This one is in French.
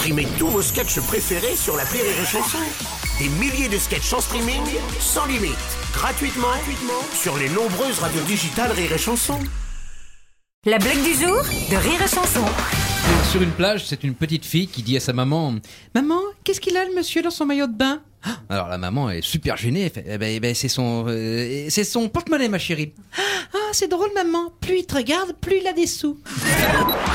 Streamez tous vos sketchs préférés sur l'appli Rire et Chanson. Des milliers de sketchs en streaming, sans limite, gratuitement, sur les nombreuses radios digitales Rire et Chanson. La blague du jour de Rire et Chanson. Sur une plage, c'est une petite fille qui dit à sa maman « Maman, qu'est-ce qu'il a le monsieur dans son maillot de bain ?» Alors la maman est super gênée, elle fait, eh ben, c'est son porte-monnaie ma chérie. Ah c'est drôle maman, plus il te regarde, plus il a des sous.